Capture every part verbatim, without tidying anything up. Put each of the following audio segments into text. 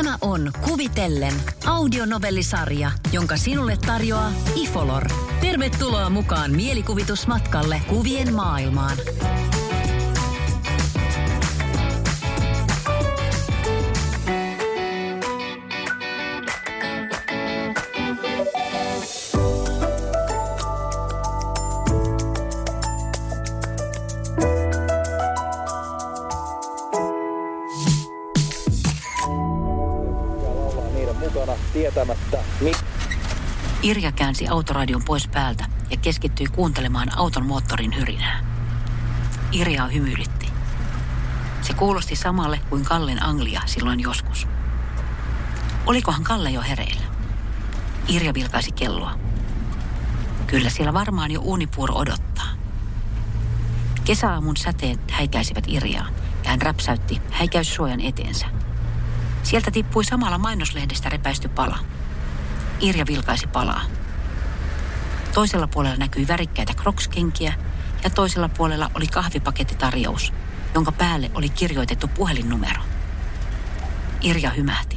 Tämä on Kuvitellen audionovellisarja, jonka sinulle tarjoaa Ifolor. Tervetuloa mukaan mielikuvitusmatkalle kuvien maailmaan. Irja käänsi autoradion pois päältä ja keskittyi kuuntelemaan auton moottorin hyrinää. Irjaa hymyilytti. Se kuulosti samalle kuin Kallen Anglia silloin joskus. Olikohan Kalle jo hereillä? Irja vilkaisi kelloa. Kyllä siellä varmaan jo uunipuuro odottaa. Kesäaamun säteet häikäisivät Irjaa ja hän räpsäytti häikäyssuojan eteensä. Sieltä tippui samalla mainoslehdestä repäisty pala. Irja vilkaisi palaa. Toisella puolella näkyi värikkäitä crocs-kenkiä ja toisella puolella oli kahvipakettitarjous, jonka päälle oli kirjoitettu puhelinnumero. Irja hymähti.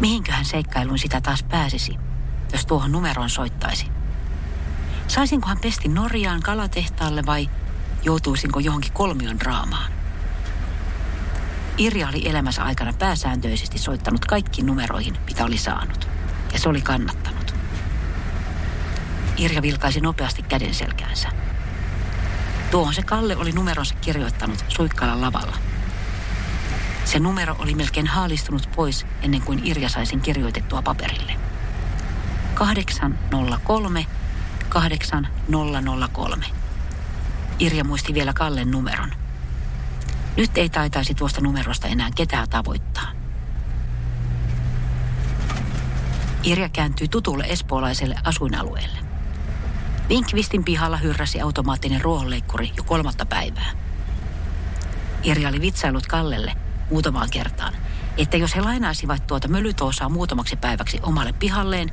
Mihinköhän seikkailuun sitä taas pääsisi, jos tuohon numeroon soittaisi? Saisinkohan pesti Norjaan kalatehtaalle vai joutuisinko johonkin kolmion draamaan? Irja oli elämänsä aikana pääsääntöisesti soittanut kaikkiin numeroihin, mitä oli saanut. Ja se oli kannattanut. Irja vilkaisi nopeasti käden selkäänsä. Tuohon se Kalle oli numeronsa kirjoittanut suikkalla lavalla. Se numero oli melkein haalistunut pois ennen kuin Irja sai sen kirjoitettua paperille. kahdeksan nolla kolme kahdeksan nolla nolla kolme. Irja muisti vielä Kallen numeron. Nyt ei taitaisi tuosta numerosta enää ketään tavoittaa. Irja kääntyi tutulle espoolaiselle asuinalueelle. Vinkvistin pihalla hyrräsi automaattinen ruohonleikkuri jo kolmatta päivää. Irja oli vitsailut Kallelle muutamaan kertaan, että jos he lainaisivat tuota mölytoosaa muutamaksi päiväksi omalle pihalleen,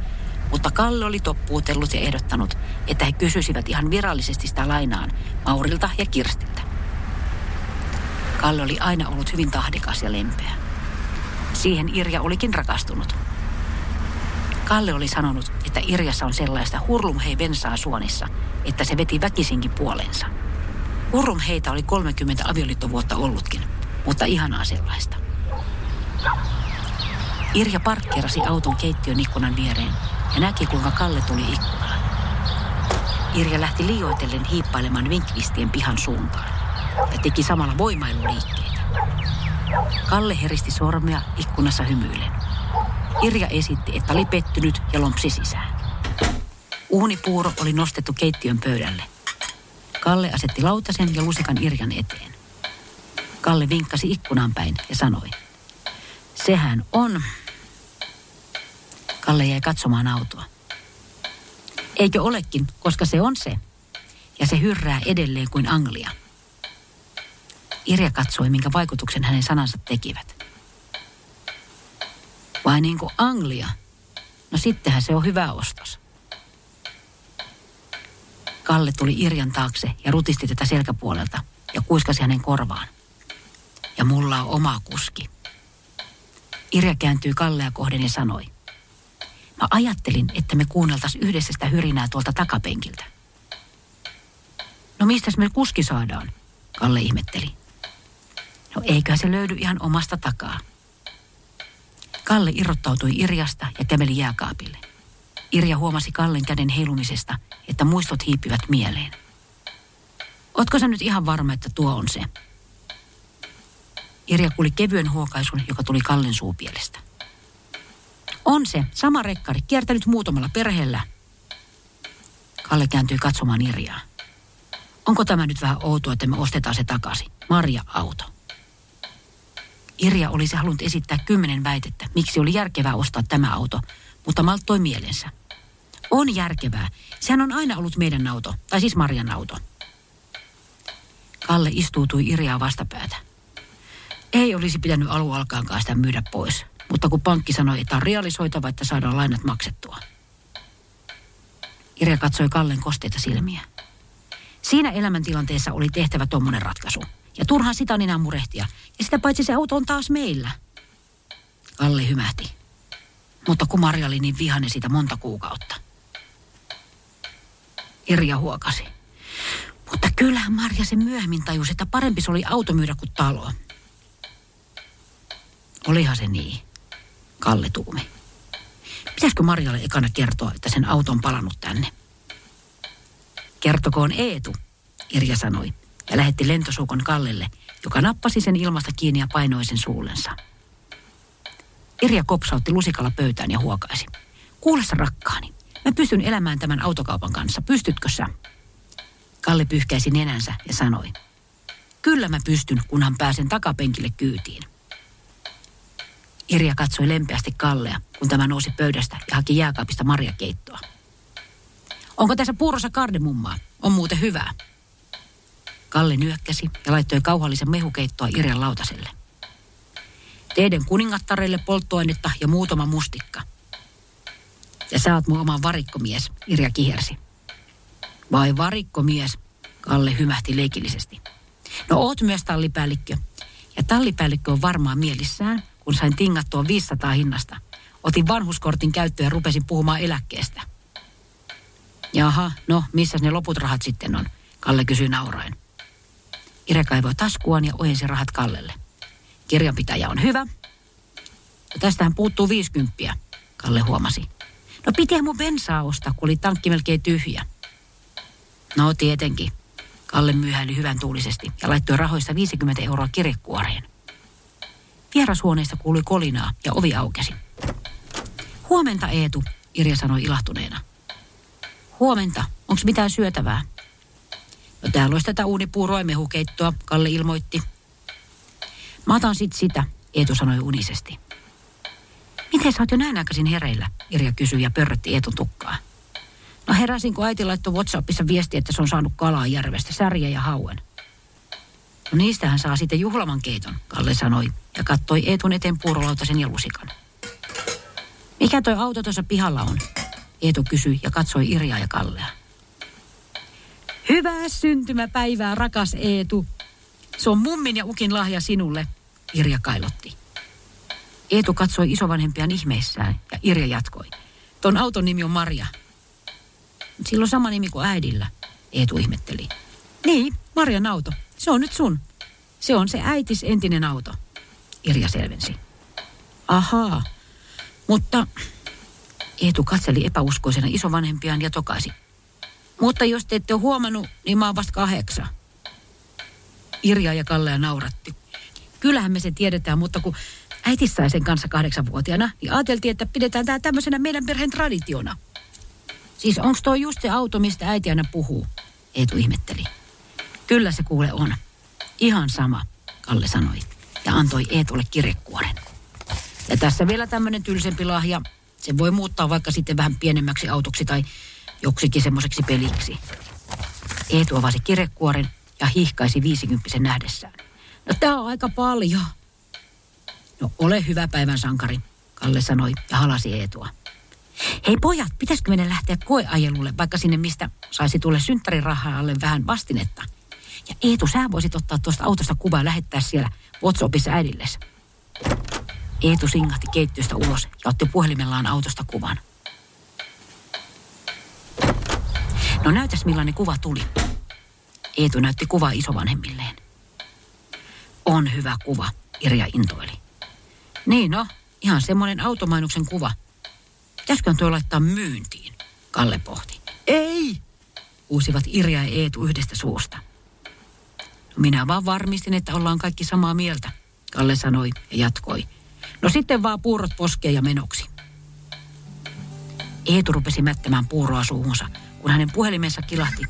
mutta Kalle oli toppuutellut ja ehdottanut, että he kysyisivät ihan virallisesti sitä lainaan Maurilta ja Kirstiltä. Kalle oli aina ollut hyvin tahdikas ja lempeä. Siihen Irja olikin rakastunut. Kalle oli sanonut, että Irjassa on sellaista hurlumhei-bensaa suonissa, että se veti väkisinkin puolensa. Hurlumheitä oli kolmekymmentä avioliittovuotta ollutkin, mutta ihanaa sellaista. Irja parkkeerasi auton keittiön ikkunan viereen ja näki, kuinka Kalle tuli ikkunaan. Irja lähti liioitellen hiippailemaan vinkvistien pihan suuntaan ja teki samalla voimailuliikkeitä. Kalle heristi sormea ikkunassa hymyillen. Irja esitti, että oli pettynyt ja lompsi sisään. Uunipuuro oli nostettu keittiön pöydälle. Kalle asetti lautasen ja lusikan Irjan eteen. Kalle vinkkasi ikkunan päin ja sanoi, sehän on. Kalle jäi katsomaan autoa. Eikö olekin, koska se on se. Ja se hyrrää edelleen kuin Anglia. Irja katsoi, minkä vaikutuksen hänen sanansa tekivät. Vai niin kuin Anglia? No sittenhän se on hyvä ostos. Kalle tuli Irjan taakse ja rutisti tätä selkäpuolelta ja kuiskasi hänen korvaan. Ja mulla on oma kuski. Irja kääntyi Kallea kohden ja sanoi. Mä ajattelin, että me kuunneltaisiin yhdessä sitä hyrinää tuolta takapenkiltä. No mistäs me kuski saadaan? Kalle ihmetteli. No eiköhän se löydy ihan omasta takaa. Kalle irrottautui Irjasta ja käveli jääkaapille. Irja huomasi Kallen käden heilumisesta, että muistot hiipivät mieleen. Ootko sä nyt ihan varma, että tuo on se? Irja kuuli kevyen huokaisun, joka tuli Kallen suupielestä. On se, sama rekkari, kiertänyt muutamalla perheellä. Kalle kääntyi katsomaan Irjaa. Onko tämä nyt vähän outoa, että me ostetaan se takaisin? Marja-auto. Irja olisi halunnut esittää kymmenen väitettä, miksi oli järkevää ostaa tämä auto, mutta malttoi mielensä. On järkevää. Sehän on aina ollut meidän auto, tai siis Marjan auto. Kalle istuutui Irjaa vastapäätä. Ei olisi pitänyt alun alkaankaan sitä myydä pois, mutta kun pankki sanoi, että on realisoitava, että saadaan lainat maksettua. Irja katsoi Kallen kosteita silmiä. Siinä elämäntilanteessa oli tehtävä tommonen ratkaisu. Ja turhaan sitä on enää murehtia. Ja sitä paitsi se auto on taas meillä. Kalle hymähti. Mutta kun Marja oli niin vihainen siitä monta kuukautta. Irja huokasi. Mutta kyllähän Marja sen myöhemmin tajusi, että parempi se oli auto myydä kuin talo. Olihan se niin, Kalle tuumi. Pitäisikö Marjalle ekana kertoa, että sen auto on palannut tänne? Kertokoon Eetu, Irja sanoi, ja lähetti lentosuukon Kallelle, joka nappasi sen ilmasta kiinni ja painoi sen suullensa. Irja kopsautti lusikalla pöytään ja huokaisi. Kuulessa rakkaani, mä pystyn elämään tämän autokaupan kanssa, pystytkö sä? Kalle pyyhkäisi nenänsä ja sanoi, kyllä mä pystyn, kunhan pääsen takapenkille kyytiin. Irja katsoi lempeästi Kallea, kun tämä nousi pöydästä ja haki jääkaapista marjakeittoa. Onko tässä puurossa kardemummaa? On muuten hyvää. Kalle nyökkäsi ja laittoi kauhallisen mehukeittoa Irjan lautaselle. Teiden kuningattarelle polttoainetta ja muutama mustikka. Ja sä oot mun oma varikkomies, Irja kihersi. Vai varikkomies, Kalle hymähti leikillisesti. No oot myös tallipäällikkö. Ja tallipäällikkö on varmaan mielissään, kun sain tingattua viisisataa hinnasta. Otin vanhuskortin käyttöön ja rupesin puhumaan eläkkeestä. Jaha, no missäs ne loput rahat sitten on, Kalle kysyi nauraen. Irja kaivoi taskuaan ja ojensi rahat Kallelle. Kirjanpitäjä on hyvä. No tästähän puuttuu viisikymppiä, Kalle huomasi. No pitihän mun bensaa ostaa, kun oli tankki melkein tyhjä. No tietenkin, Kalle myöhäili hyvän tuulisesti ja laittoi rahoista viisikymmentä euroa kirjekuoreen. Vierashuoneesta kuului kolinaa ja ovi aukesi. Huomenta Eetu, Irja sanoi ilahtuneena. Huomenta, onko mitään syötävää? No täällä olisi tätä uunipuuroa ja mehukeittoa, Kalle ilmoitti. Mä otan sit sitä, Eetu sanoi unisesti. Miten sä oot jo näin aikaisin hereillä, Irja kysyi ja pörrötti Eetun tukkaa. No heräsin, kun äiti laittoi WhatsAppissa viesti, että se on saanut kalaa järvestä, särjä ja hauen. No niistähän saa sitten juhlavan keiton, Kalle sanoi ja kattoi Eetun eteen puurolautasen ja lusikan. Mikä toi auto tuossa pihalla on? Eetu kysyi ja katsoi Irjaa ja Kallea. Hyvää syntymäpäivää, rakas Eetu. Se on mummin ja ukin lahja sinulle, Irja kailotti. Eetu katsoi isovanhempiaan ihmeissään ja Irja jatkoi. Ton auton nimi on Marja. Sillä on sama nimi kuin äidillä, Eetu ihmetteli. Niin, Marjan auto. Se on nyt sun. Se on se äitis entinen auto, Irja selvensi. Ahaa, mutta Eetu katseli epäuskoisena isovanhempiaan ja tokaisi. Mutta jos te ette ole huomannut, niin mä oon vasta kahdeksan. Irja ja Kallea nauratti. Kyllähän me se tiedetään, mutta kun äiti sai sen kanssa kahdeksanvuotiaana, niin ajateltiin, että pidetään tää tämmöisenä meidän perheen traditiona. Siis onks toi just se auto, mistä äiti aina puhuu? Eetu ihmetteli. Kyllä se kuule on. Ihan sama, Kalle sanoi ja antoi Eetulle kirjekuoren. Ja tässä vielä tämmönen tylsempi lahja. Se voi muuttaa vaikka sitten vähän pienemmäksi autoksi tai joksikin semmoiseksi peliksi. Eetu avasi kirjekuoren ja hihkaisi viisikymppisen nähdessään. No tää on aika paljon. No ole hyvä päivän sankari, Kalle sanoi ja halasi Eetua. Hei pojat, pitäisikö meidän lähteä koeajelulle, vaikka sinne mistä saisi tulle synttärirahalle vähän vastinetta? Ja Eetu, sä voisit ottaa tuosta autosta kuvaa ja lähettää siellä WhatsAppissa äidillesi. Eetu singahti keittiöstä ulos ja otti puhelimellaan autosta kuvan. No näytäs millainen kuva tuli. Eetu näytti kuvaa isovanhemmilleen. On hyvä kuva, Irja intoili. Niin no, ihan semmoinen automainoksen kuva. Pitäisiköhän tuo laittaa myyntiin, Kalle pohti. Ei, huusivat Irja ja Eetu yhdestä suusta. No minä vaan varmistin, että ollaan kaikki samaa mieltä, Kalle sanoi ja jatkoi. No sitten vaan puurot poskeen ja menoksi. Eetu rupesi mättämään puuroa suuhunsa, kun hänen puhelimensa kilahti.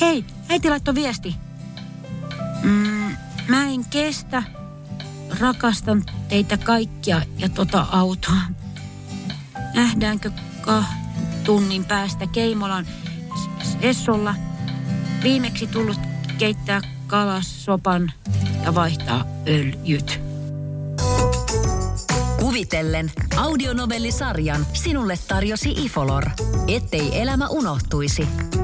Hei, äiti laittoi viesti. Mm, mä en kestä. Rakastan teitä kaikkia ja tota autoa. Nähdäänkö kahden tunnin päästä Keimolan Essolla? Viimeksi tullut keittää kalasopan ja vaihtaa öljyt. Kuvitellen audionovellisarjan sinulle tarjosi Ifolor, ettei elämä unohtuisi.